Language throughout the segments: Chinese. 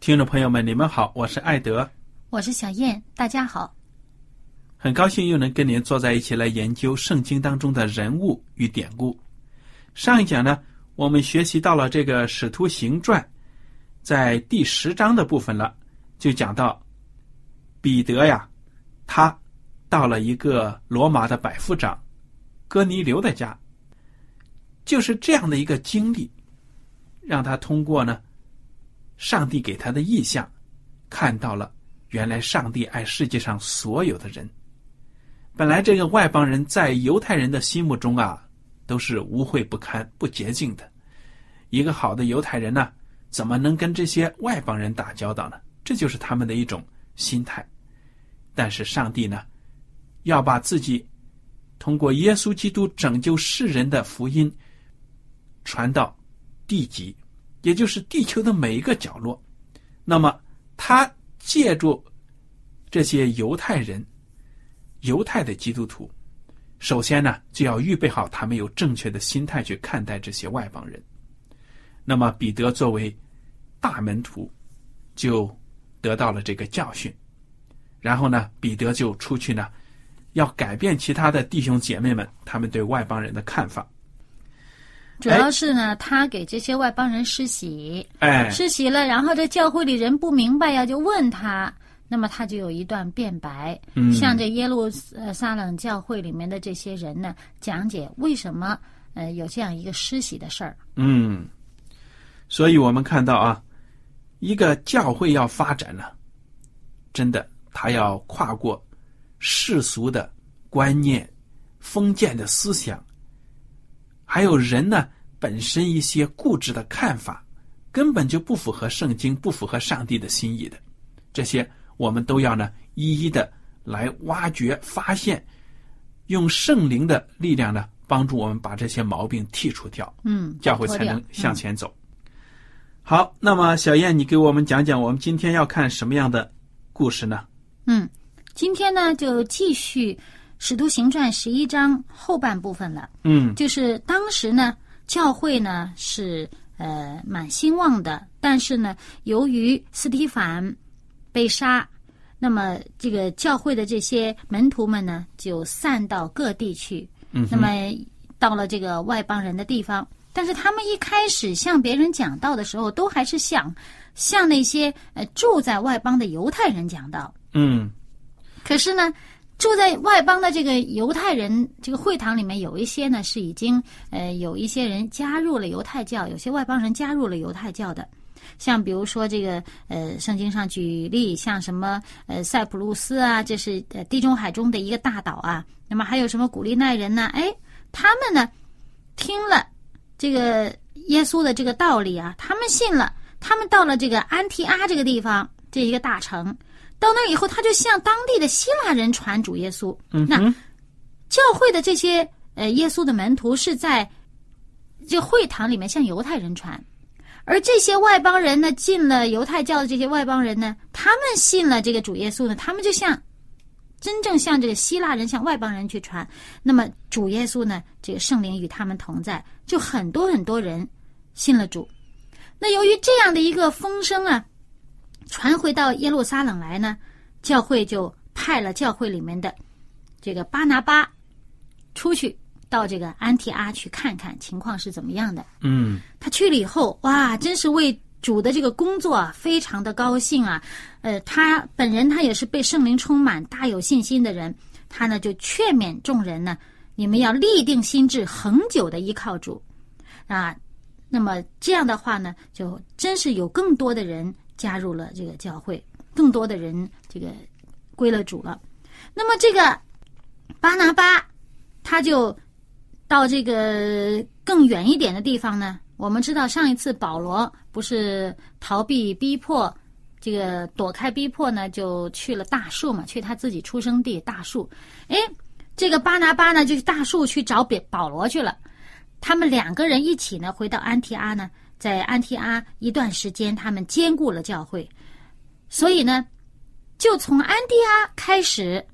听众朋友们，你们好，我是艾德，我是小燕，大家好。很高兴又能跟您坐在一起来研究圣经当中的人物与典故。上一讲呢，我们学习到了这个《使徒行传》在第10章的部分了，就讲到彼得呀，他到了一个罗马的百夫长哥尼流的家，就是这样的一个经历，让他通过呢上帝给他的意象，看到了原来上帝爱世界上所有的人。本来这个外邦人在犹太人的心目中啊，都是污秽不堪、不洁净的。一个好的犹太人呢，怎么能跟这些外邦人打交道呢？这就是他们的一种心态。但是上帝呢，要把自己通过耶稣基督拯救世人的福音传到地极，也就是地球的每一个角落。那么他借助这些犹太人，犹太的基督徒，首先呢就要预备好他们有正确的心态去看待这些外邦人。那么彼得作为大门徒就得到了这个教训，然后呢彼得就出去呢要改变其他的弟兄姐妹们他们对外邦人的看法。主要是呢，他给这些外邦人施洗，施洗了，然后这教会里人不明白呀，就问他，那么他就有一段辩白，向这耶路撒冷教会里面的这些人呢，讲解为什么有这样一个施洗的事儿。所以我们看到啊，一个教会要发展呢，真的，他要跨过世俗的观念、封建的思想。还有人呢本身一些固执的看法，根本就不符合圣经，不符合上帝的心意的，这些我们都要呢一一的来挖掘发现，用圣灵的力量呢帮助我们把这些毛病剔除掉，教会才能向前走。好，那么小燕，你给我们讲讲我们今天要看什么样的故事呢？今天呢就继续《使徒行传》11章后半部分了，就是当时呢，教会呢是蛮兴旺的，但是呢，由于司提反被杀，那么这个教会的这些门徒们呢，就散到各地去，那么到了这个外邦人的地方，但是他们一开始向别人讲道的时候，都还是想向那些住在外邦的犹太人讲道，可是呢。住在外邦的这个犹太人，这个会堂里面有一些呢是已经有一些人加入了犹太教，有些外邦人加入了犹太教的，像比如说这个圣经上举例，像什么塞浦路斯啊，这是地中海中的一个大岛啊，那么还有什么古利奈人呢？他们呢听了这个耶稣的这个道理啊，他们信了，他们到了这个安提阿这个地方，这一个大城。到那以后，他就向当地的希腊人传主耶稣。那教会的这些耶稣的门徒是在这会堂里面向犹太人传，而这些外邦人呢，进了犹太教的这些外邦人呢，他们信了这个主耶稣呢，他们就像真正向这个希腊人、向外邦人去传。那么主耶稣呢，这个圣灵与他们同在，就很多人信了主。那由于这样的一个风声啊，传回到耶路撒冷来呢，教会就派了教会里面的这个巴拿巴出去到这个安提阿去看看情况是怎么样的。他去了以后，哇，真是为主的这个工作啊，非常的高兴啊。他本人他也是被圣灵充满、大有信心的人，他呢就劝勉众人呢，你们要立定心志，恒久的依靠主啊。那么这样的话呢，就真是有更多的人加入了这个教会，更多的人这个归了主了。那么这个巴拿巴他就到这个更远一点的地方呢，我们知道上一次保罗不是逃避逼迫，这个躲开逼迫呢，就去了大树嘛，去他自己出生地大树。这个巴拿巴呢就去大树去找保罗去了。他们两个人一起呢回到安提阿呢，在安提阿一段时间，他们兼顾了教会，所以呢就从安提阿开始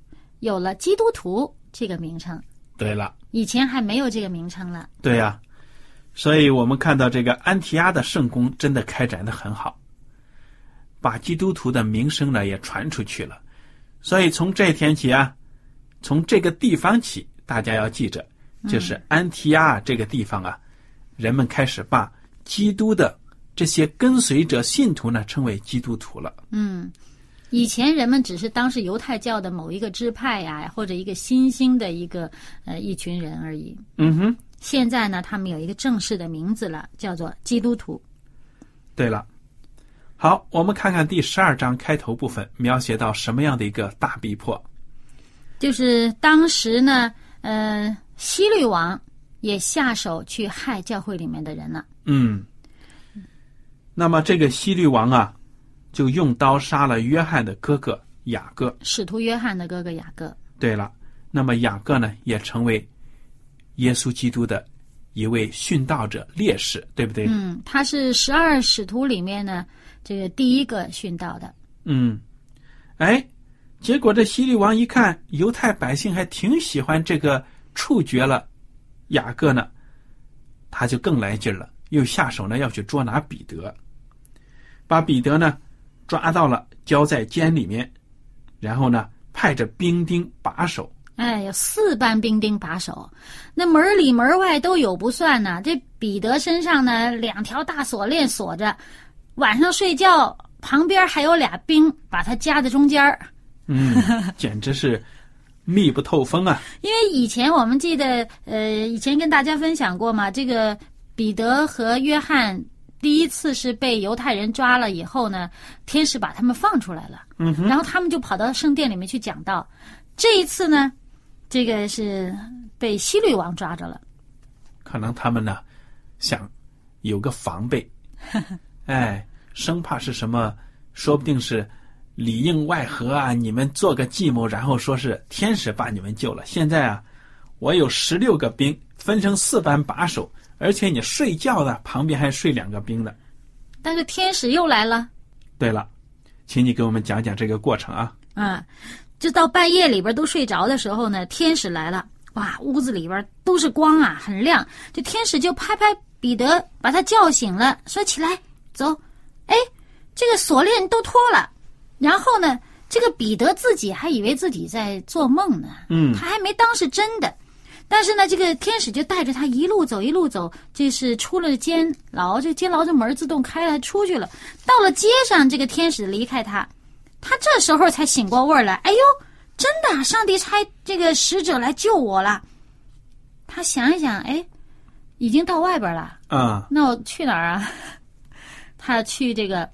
有了基督徒这个名称。对了，以前还没有这个名称了。对呀，所以我们看到这个安提阿的圣工真的开展得很好，把基督徒的名声呢也传出去了。所以从这天起啊，从这个地方起，大家要记着，就是安提阿这个地方啊，人们开始把基督的这些跟随者信徒呢称为基督徒了。以前人们只是当时犹太教的某一个支派呀，或者一个新兴的一个一群人而已。现在呢，他们有一个正式的名字了，叫做基督徒。对了，好，我们看看第12章开头部分描写到什么样的一个大逼迫。就是当时呢，希律王也下手去害教会里面的人了。那么这个希律王啊，就用刀杀了约翰的哥哥雅各，使徒约翰的哥哥雅各。对了，那么雅各呢，也成为耶稣基督的一位殉道者烈士，对不对？他是12使徒里面呢，这个第一个殉道的。结果这希律王一看，犹太百姓还挺喜欢这个处决了雅各呢，他就更来劲了，又下手呢要去捉拿彼得，把彼得呢抓到了，交在监里面，然后呢派着兵丁把守。有4班兵丁把守，那门里门外都有不算呢。这彼得身上呢2条大锁链锁着，晚上睡觉旁边还有俩兵把他夹在中间。简直是密不透风啊。因为以前我们记得以前跟大家分享过嘛，这个彼得和约翰第一次是被犹太人抓了以后呢，天使把他们放出来了，然后他们就跑到圣殿里面去讲道。这一次呢，这个是被希律王抓着了。可能他们呢想有个防备，生怕是什么，说不定是里应外合啊，你们做个计谋，然后说是天使把你们救了。现在啊，我有16个兵分成4班把守，而且你睡觉呢旁边还睡2个兵呢。但是天使又来了。对了，请你给我们讲讲这个过程啊。就到半夜里边都睡着的时候呢，天使来了。哇，屋子里边都是光啊，很亮。这天使就拍拍彼得，把他叫醒了，说起来走。这个锁链都脱了。然后呢，这个彼得自己还以为自己在做梦呢，他还没当是真的。但是呢，这个天使就带着他一路走一路走，这是出了监牢，这监牢这门自动开了，出去了。到了街上，这个天使离开他，他这时候才醒过味儿来。真的，上帝差这个使者来救我了。他想一想，已经到外边了啊，那我去哪儿啊？他去这个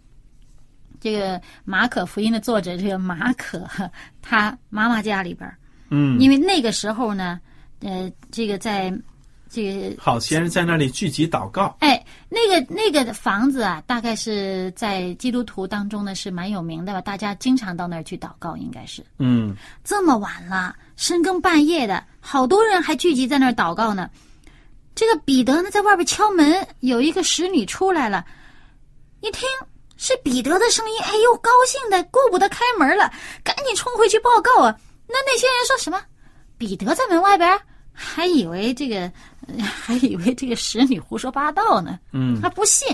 马可福音的作者这个马可他妈妈家里边。因为那个时候呢，这个在这个好先人在那里聚集祷告。哎，那个房子啊，大概是在基督徒当中呢是蛮有名的吧，大家经常到那儿去祷告，应该是。嗯，这么晚了，深更半夜的，好多人还聚集在那儿祷告呢。这个彼得呢在外边敲门，有一个使女出来了，一听是彼得的声音，哎呦，高兴的顾不得开门了，赶紧冲回去报告啊。那些人说什么？彼得在门外边，还以为这个使女胡说八道呢。嗯，还不信。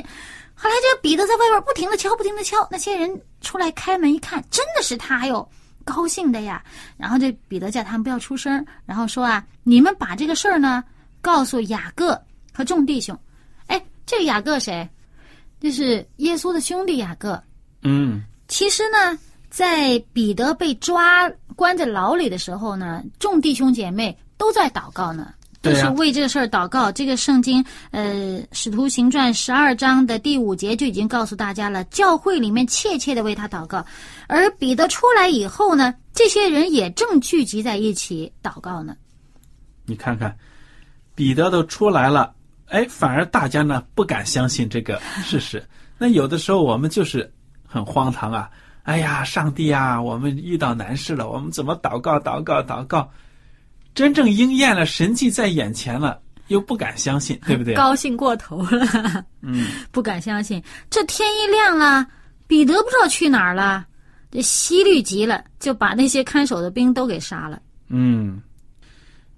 后来这个彼得在外边不停地敲，那些人出来开门一看，真的是他哟，高兴的呀。然后这彼得叫他们不要出声，然后说啊，你们把这个事儿呢告诉雅各和众弟兄。哎，这个雅各谁？就是耶稣的兄弟雅各。嗯，其实呢，在彼得被抓关在牢里的时候呢，众弟兄姐妹都在祷告呢，就是为这个事儿祷告。这个圣经，使徒行传12章的第5节就已经告诉大家了，教会里面切切的为他祷告。而彼得出来以后呢，这些人也正聚集在一起祷告呢。你看看，彼得都出来了，哎，反而大家呢不敢相信这个事实。那有的时候我们就是很荒唐啊，哎呀，上帝啊，我们遇到难事了，我们怎么祷告，真正应验了，神迹在眼前了，又不敢相信，对不对？高兴过头了，嗯，不敢相信。这天一亮了，彼得不知道去哪儿了，这希律急了，就把那些看守的兵都给杀了。嗯，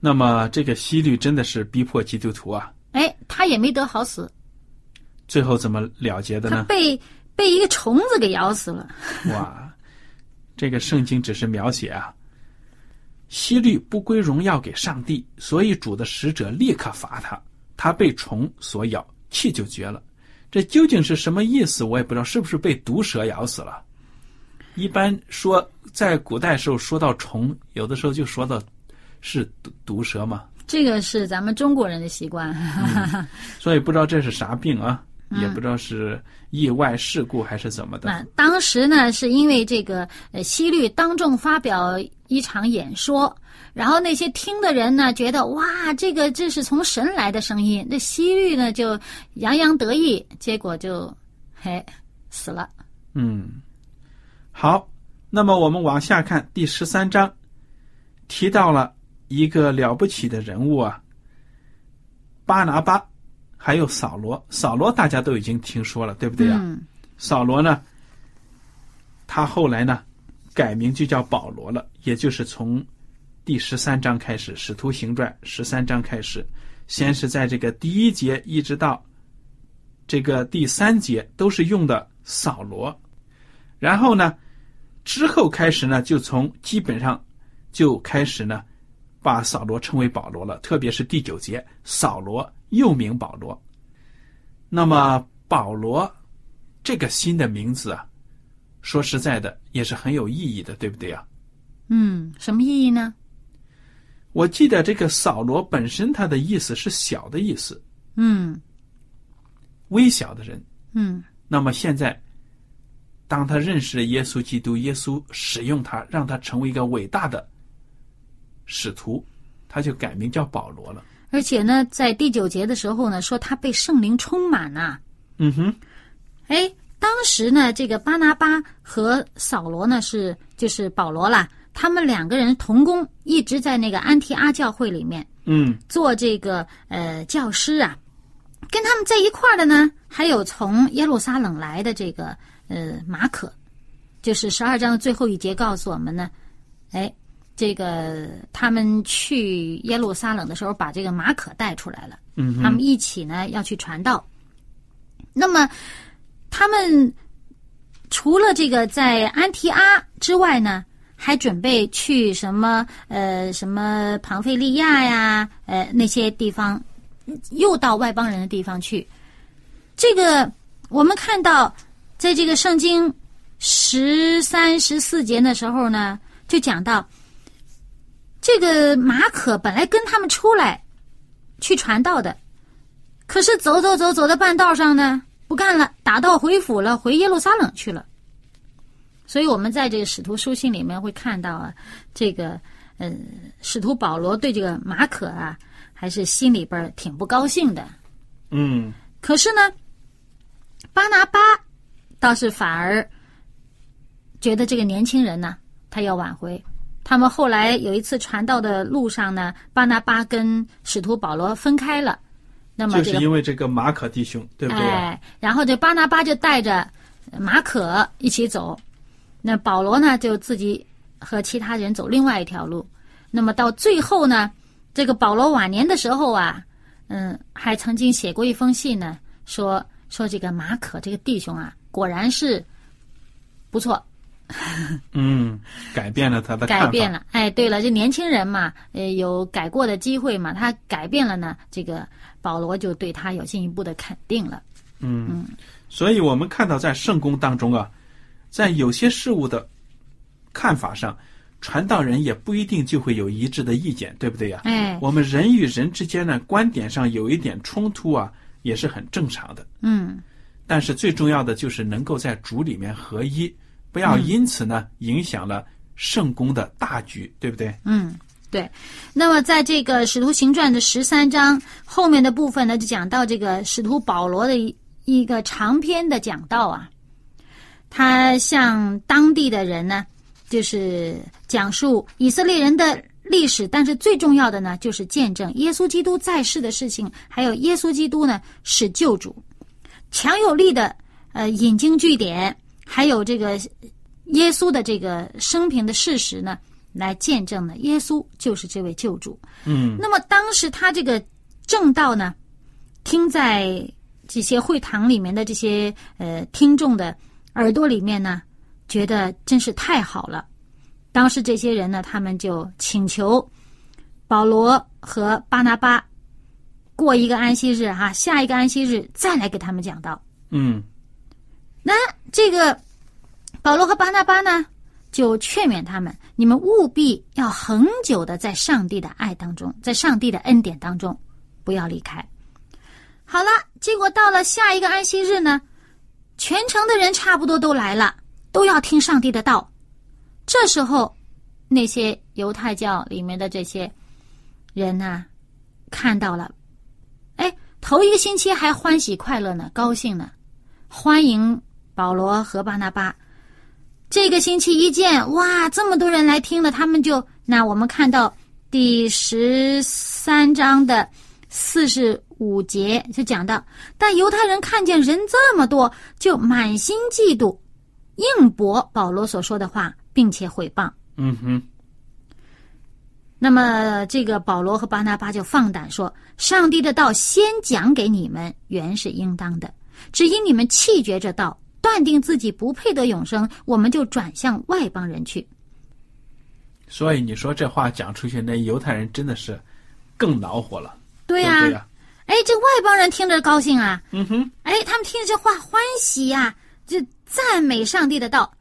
那么这个希律真的是逼迫基督徒啊。哎，他也没得好死。最后怎么了结的呢？他被一个虫子给咬死了。哇，这个圣经只是描写啊，希律不归荣耀给上帝，所以主的使者立刻罚他，他被虫所咬，气就绝了。这究竟是什么意思我也不知道，是不是被毒蛇咬死了？一般说在古代时候说到虫，有的时候就说到是毒蛇嘛，这个是咱们中国人的习惯。所以不知道这是啥病啊，也不知道是意外事故还是怎么的。当时呢是因为这个希律当众发表一场演说，然后那些听的人呢觉得哇，这是从神来的声音，那希律呢就洋洋得意，结果就死了。嗯，好，那么我们往下看第13章，提到了一个了不起的人物啊，巴拿巴。还有扫罗，扫罗大家都已经听说了，对不对啊？嗯，扫罗呢，他后来呢，改名就叫保罗了，也就是从第13章开始，《使徒行传》13章开始，先是在这个第1节一直到这个第3节都是用的扫罗，然后呢，之后开始呢，就从基本上就开始呢，把扫罗称为保罗了，特别是第9节，扫罗又名保罗。那么保罗这个新的名字啊，说实在的也是很有意义的，对不对啊？嗯，什么意义呢？我记得这个扫罗本身它的意思是小的意思，嗯，微小的人。嗯，那么现在当他认识了耶稣基督，耶稣使用他，让他成为一个伟大的使徒，他就改名叫保罗了。而且呢，在第9节的时候呢，说他被圣灵充满啊。嗯哼。哎，当时呢，这个巴拿巴和扫罗呢就是保罗啦，他们两个人同工，一直在那个安提阿教会里面，嗯，做这个教师啊。跟他们在一块儿的呢，还有从耶路撒冷来的这个马可，就是12章的最后1节告诉我们呢，哎，这个他们去耶路撒冷的时候把这个马可带出来了，嗯，他们一起呢要去传道。那么他们除了这个在安提阿之外呢，还准备去什么庞费利亚呀，那些地方，又到外邦人的地方去。这个我们看到在这个圣经13、14节的时候呢，就讲到这个马可本来跟他们出来去传道的，可是走到半道上呢，不干了，打道回府了，回耶路撒冷去了。所以我们在这个使徒书信里面会看到啊，这个使徒保罗对这个马可啊，还是心里边挺不高兴的。嗯。可是呢，巴拿巴倒是反而觉得这个年轻人呢，他要挽回。他们后来有一次传道的路上呢，巴拿巴跟使徒保罗分开了。那么就是因为这个马可弟兄，对不对？哎，然后这巴拿巴就带着马可一起走，那保罗呢就自己和其他人走另外一条路。那么到最后呢，这个保罗晚年的时候啊，还曾经写过一封信呢，说这个马可这个弟兄啊，果然是不错。改变了他的看法，改变了。哎，对了，这年轻人嘛，有改过的机会嘛，他改变了呢，这个保罗就对他有进一步的肯定了。所以我们看到在圣工当中啊，在有些事物的看法上，传道人也不一定就会有一致的意见，对不对呀？哎，我们人与人之间呢，观点上有一点冲突啊，也是很正常的。但是最重要的就是能够在主里面合一。不要因此呢影响了圣工的大局，对不对？对。那么在这个《使徒行传》的13章后面的部分呢，就讲到这个使徒保罗的一个长篇的讲道啊，他向当地的人呢，就是讲述以色列人的历史，但是最重要的呢，就是见证耶稣基督在世的事情，还有耶稣基督呢是救主，强有力的引经据典。还有这个耶稣的这个生平的事实呢，来见证呢，耶稣就是这位救主。那么当时他这个正道呢，听在这些会堂里面的这些听众的耳朵里面呢，觉得真是太好了。当时这些人呢，他们就请求保罗和巴拿巴过一个安息日哈，下一个安息日再来给他们讲道。那这个保罗和巴拿巴呢，就劝勉他们，你们务必要恒久的在上帝的爱当中，在上帝的恩典当中，不要离开。好了，结果到了下一个安息日呢，全城的人差不多都来了，都要听上帝的道。这时候那些犹太教里面的这些人呢，看到了，哎，头一个星期还欢喜快乐呢，高兴呢，欢迎保罗和巴拿巴，这个星期一见，哇，这么多人来听了，他们就，那我们看到第13章的45节就讲到，但犹太人看见人这么多，就满心嫉妒，硬驳保罗所说的话，并且毁谤。那么这个保罗和巴拿巴就放胆说，上帝的道先讲给你们，原是应当的，只因你们弃绝这道，断定自己不配得永生，我们就转向外邦人去。所以你说这话讲出去，那犹太人真的是更恼火了。对呀，对呀。哎，这外邦人听着高兴啊。哎，他们听着这话欢喜呀，就赞美上帝的道。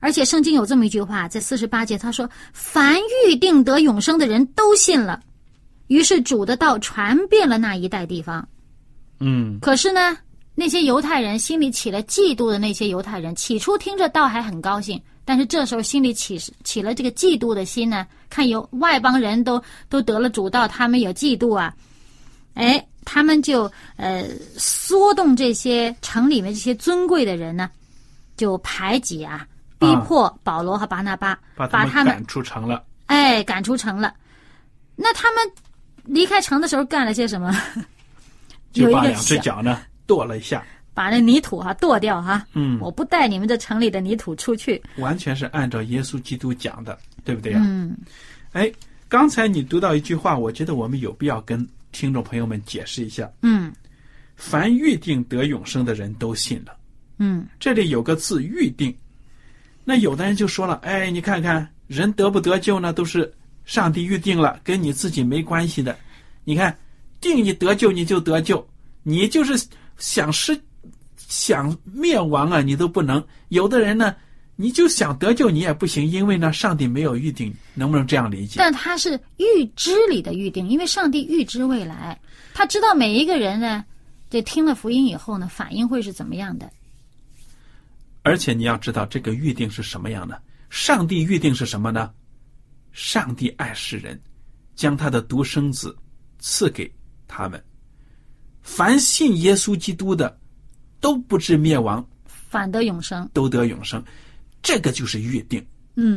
而且圣经有这么一句话，在48节，他说：“凡预定得永生的人都信了。”于是主的道传遍了那一带地方。可是呢，那些犹太人心里起了嫉妒的，那些犹太人起初听着道还很高兴，但是这时候心里起了这个嫉妒的心呢，看有外邦人都得了主道，他们有嫉妒啊。哎，他们就唆动这些城里面这些尊贵的人呢，就排挤啊，逼迫保罗和巴拿巴，把他们赶出城了。哎，赶出城了。那他们离开城的时候干了些什么？就把两只脚呢跺了一下，把那泥土跺掉哈。我不带你们这城里的泥土出去。完全是按照耶稣基督讲的，对不对呀？哎，刚才你读到一句话，我觉得我们有必要跟听众朋友们解释一下。凡预定得永生的人都信了。这里有个字预定，那有的人就说了，哎，你看看人得不得救呢，都是上帝预定了，跟你自己没关系的。你看，定你得救你就得救，你就是想灭亡啊，你都不能。有的人呢，你就想得救你也不行，因为呢上帝没有预定。能不能这样理解？但他是预知里的预定，因为上帝预知未来，他知道每一个人呢，这听了福音以后呢，反应会是怎么样的。而且你要知道这个预定是什么样的，上帝预定是什么呢？上帝爱世人，将他的独生子赐给他们。凡信耶稣基督的，都不至灭亡，反得永生，都得永生。这个就是约定，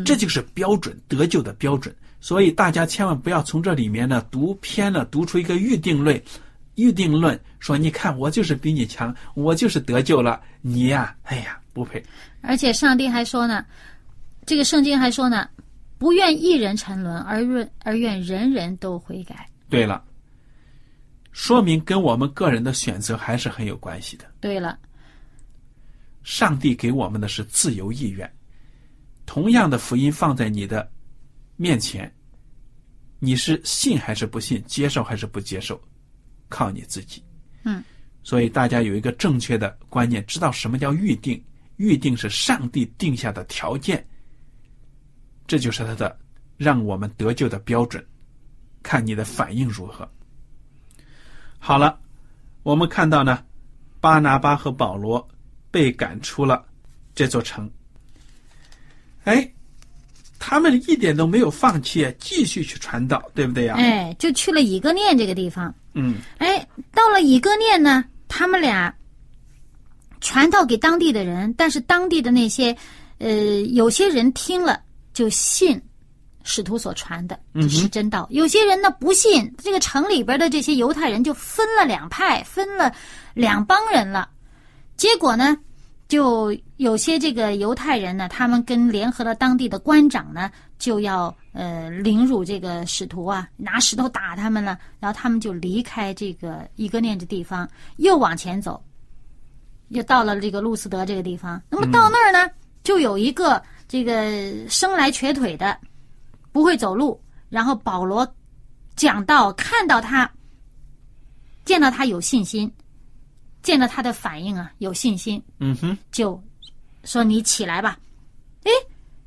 这就是标准，得救的标准。所以大家千万不要从这里面呢读偏了，读出一个预定论，说你看我就是比你强，我就是得救了，你呀，哎呀，不配。而且上帝还说呢，这个圣经还说呢，不愿一人沉沦，而愿人人都悔改。对了，说明跟我们个人的选择还是很有关系的。对了，上帝给我们的是自由意愿，同样的福音放在你的面前，你是信还是不信，接受还是不接受，靠你自己。所以大家有一个正确的观念，知道什么叫预定。预定是上帝定下的条件，这就是他的让我们得救的标准，看你的反应如何。好了，我们看到呢，巴拿巴和保罗被赶出了这座城。哎，他们一点都没有放弃，继续去传道，对不对呀？哎，就去了以哥念这个地方。哎，到了以哥念呢，他们俩传道给当地的人，但是当地的那些有些人听了就信使徒所传的是真道，有些人呢不信。这个城里边的这些犹太人就分了两派，分了两帮人了。结果呢，就有些这个犹太人呢，他们跟联合了当地的官长呢，就要凌辱这个使徒啊，拿石头打他们了。然后他们就离开这个以哥念这地方，又往前走，又到了这个路斯德这个地方。那么到那儿呢，就有一个这个生来瘸腿的，不会走路。然后保罗讲到，看到他，见到他有信心，见到他的反应啊，有信心，就说你起来吧。哎，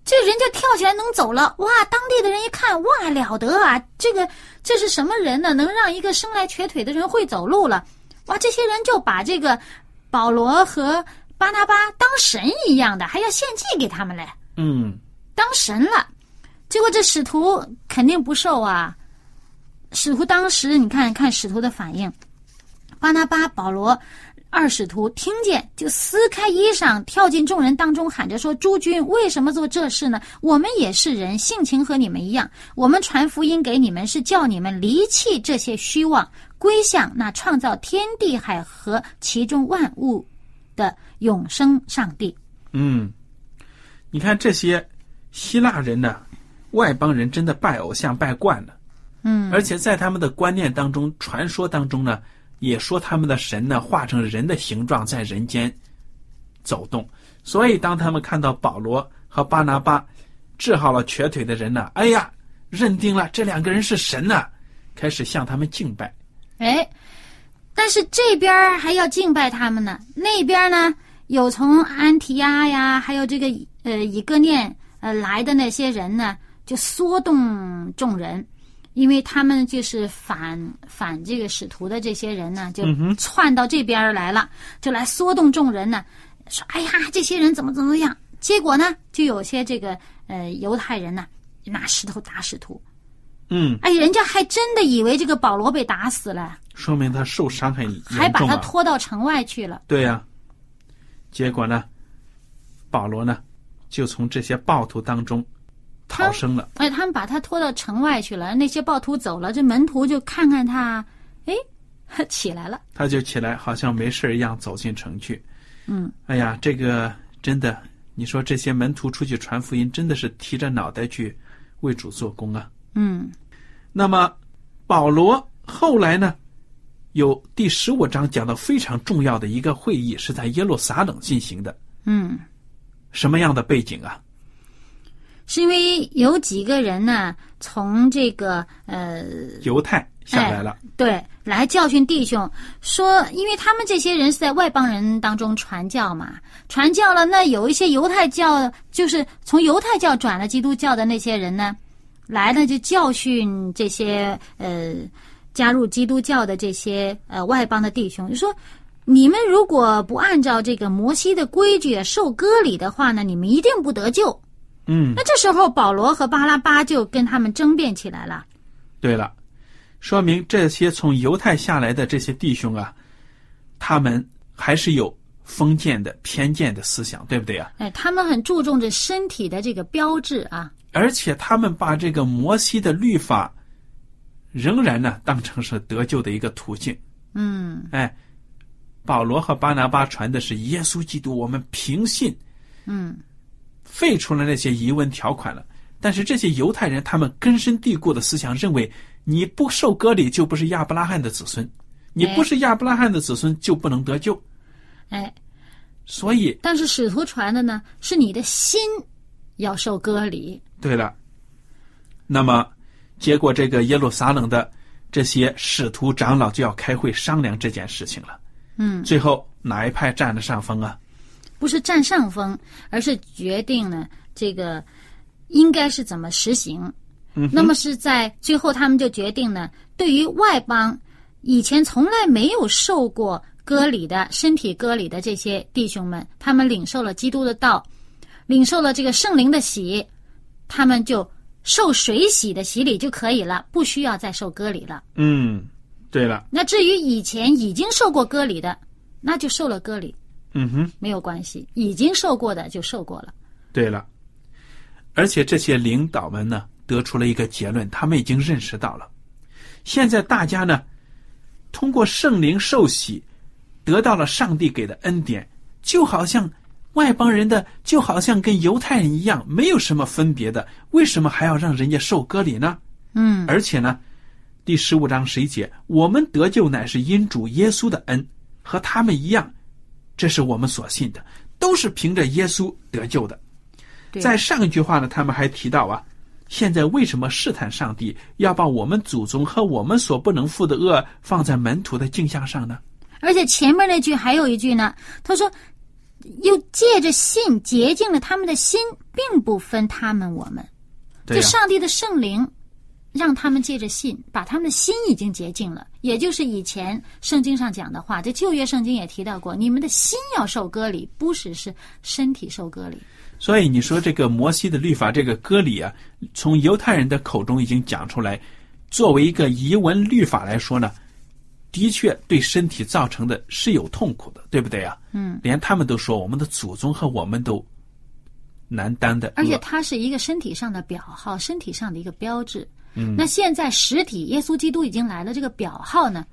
这人就跳起来能走了。哇，当地的人一看，哇，了得啊，这是什么人呢？能让一个生来瘸腿的人会走路了？哇，这些人就把这个保罗和巴拿巴当神一样的，还要献祭给他们嘞。当神了。结果这使徒肯定不受啊。使徒当时你看使徒的反应，巴拿巴、保罗二使徒听见，就撕开衣裳，跳进众人当中，喊着说：“诸君为什么做这事呢？我们也是人，性情和你们一样。我们传福音给你们，是叫你们离弃这些虚妄，归向那创造天地海和其中万物的永生上帝。”你看这些希腊人呢，外邦人真的拜偶像拜惯了。而且在他们的观念当中、传说当中呢，也说他们的神呢化成人的形状在人间走动。所以当他们看到保罗和巴拿巴治好了瘸腿的人呢，哎呀，认定了这两个人是神呢，开始向他们敬拜。哎，但是这边还要敬拜他们呢，那边呢有从安提亚呀，还有这个以哥念来的那些人呢，就唆动众人。因为他们就是反这个使徒的这些人呢，就窜到这边来了，就来唆动众人呢，说哎呀，这些人怎么样。结果呢，就有些这个犹太人呢，拿石头打使徒。哎，人家还真的以为这个保罗被打死了，说明他受伤很严重，还把他拖到城外去了。对呀，结果呢，保罗呢就从这些暴徒当中逃生了。哎，他们把他拖到城外去了，那些暴徒走了，这门徒就看看他，哎，他起来了，他就起来，好像没事一样走进城去。哎呀，这个真的，你说这些门徒出去传福音，真的是提着脑袋去为主做工啊。那么保罗后来呢，有第15章讲到非常重要的一个会议，是在耶路撒冷进行的。什么样的背景啊？是因为有几个人呢，从这个犹太下来了，对，来教训弟兄，说因为他们这些人是在外邦人当中传教嘛，传教了，那有一些犹太教，就是从犹太教转了基督教的那些人呢，来呢就教训这些加入基督教的这些外邦的弟兄，就说你们如果不按照这个摩西的规矩受割礼的话呢，你们一定不得救。嗯，那这时候保罗和巴拉巴就跟他们争辩起来了。对了，说明这些从犹太下来的这些弟兄啊，他们还是有封建的偏见的思想，对不对啊？哎，他们很注重着身体的这个标志啊，而且他们把这个摩西的律法仍然呢当成是得救的一个途径。嗯，哎，保罗和巴拿巴传的是耶稣基督，我们凭信，嗯，废除了那些遗文条款了。但是这些犹太人他们根深蒂固的思想认为，你不受割礼就不是亚伯拉罕的子孙，你不是亚伯拉罕的子孙就不能得救。哎，所以但是使徒传的呢是你的心要受割礼。对了，那么结果这个耶路撒冷的这些使徒长老就要开会商量这件事情了。嗯，最后哪一派占了上风啊？不是占上风，而是决定呢这个应该是怎么实行。嗯，那么是在最后他们就决定呢，对于外邦以前从来没有受过割礼的身体割礼的这些弟兄们，他们领受了基督的道，领受了这个圣灵的洗，他们就受水洗的洗礼就可以了，不需要再受割礼了。嗯，对了，那至于以前已经受过割礼的，那就受了割礼。嗯哼，没有关系，已经受过的就受过了。对了，而且这些领导们呢得出了一个结论，他们已经认识到了，现在大家呢通过圣灵受洗得到了上帝给的恩典，就好像外邦人的，就好像跟犹太人一样，没有什么分别的，为什么还要让人家受割礼呢？嗯，而且呢第15章11节，我们得救乃是因主耶稣的恩，和他们一样，这是我们所信的，都是凭着耶稣得救的。在上一句话呢他们还提到啊，现在为什么试探上帝要把我们祖宗和我们所不能负的恶放在门徒的镜像上呢？而且前面那句还有一句呢，他说又借着信洁净了他们的心，并不分他们我们。对啊，就上帝的圣灵让他们借着信把他们的心已经洁净了，也就是以前圣经上讲的话，这旧约圣经也提到过，你们的心要受割礼，不只是身体受割礼。所以你说这个摩西的律法这个割礼啊，从犹太人的口中已经讲出来，作为一个遗文律法来说呢，的确对身体造成的是有痛苦的，对不对啊？嗯，连他们都说我们的祖宗和我们都难担的。而且它是一个身体上的表号，身体上的一个标志。嗯，那现在实体耶稣基督已经来了，这个表号呢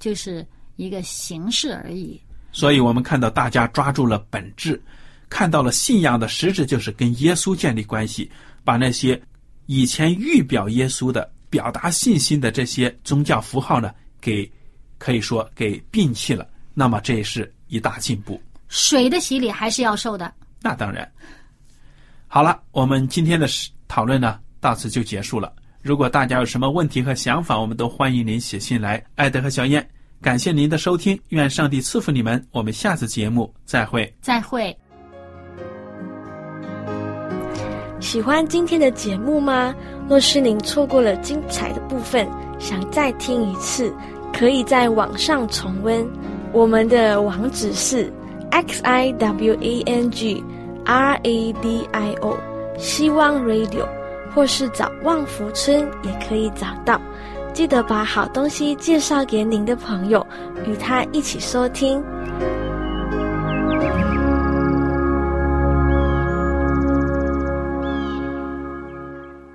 就是一个形式而已。所以我们看到大家抓住了本质，看到了信仰的实质就是跟耶稣建立关系，把那些以前预表耶稣的表达信心的这些宗教符号呢给可以说给摒弃了，那么这也是一大进步。水的洗礼还是要受的，那当然。好了，我们今天的讨论呢到此就结束了。如果大家有什么问题和想法，我们都欢迎您写信来。爱德和小燕，感谢您的收听，愿上帝赐福你们，我们下次节目再会。再会。喜欢今天的节目吗？若是您错过了精彩的部分，想再听一次，可以在网上重温，我们的网址是 xiwangradio 希望 radio， 或是找旺福村也可以找到。记得把好东西介绍给您的朋友，与他一起收听。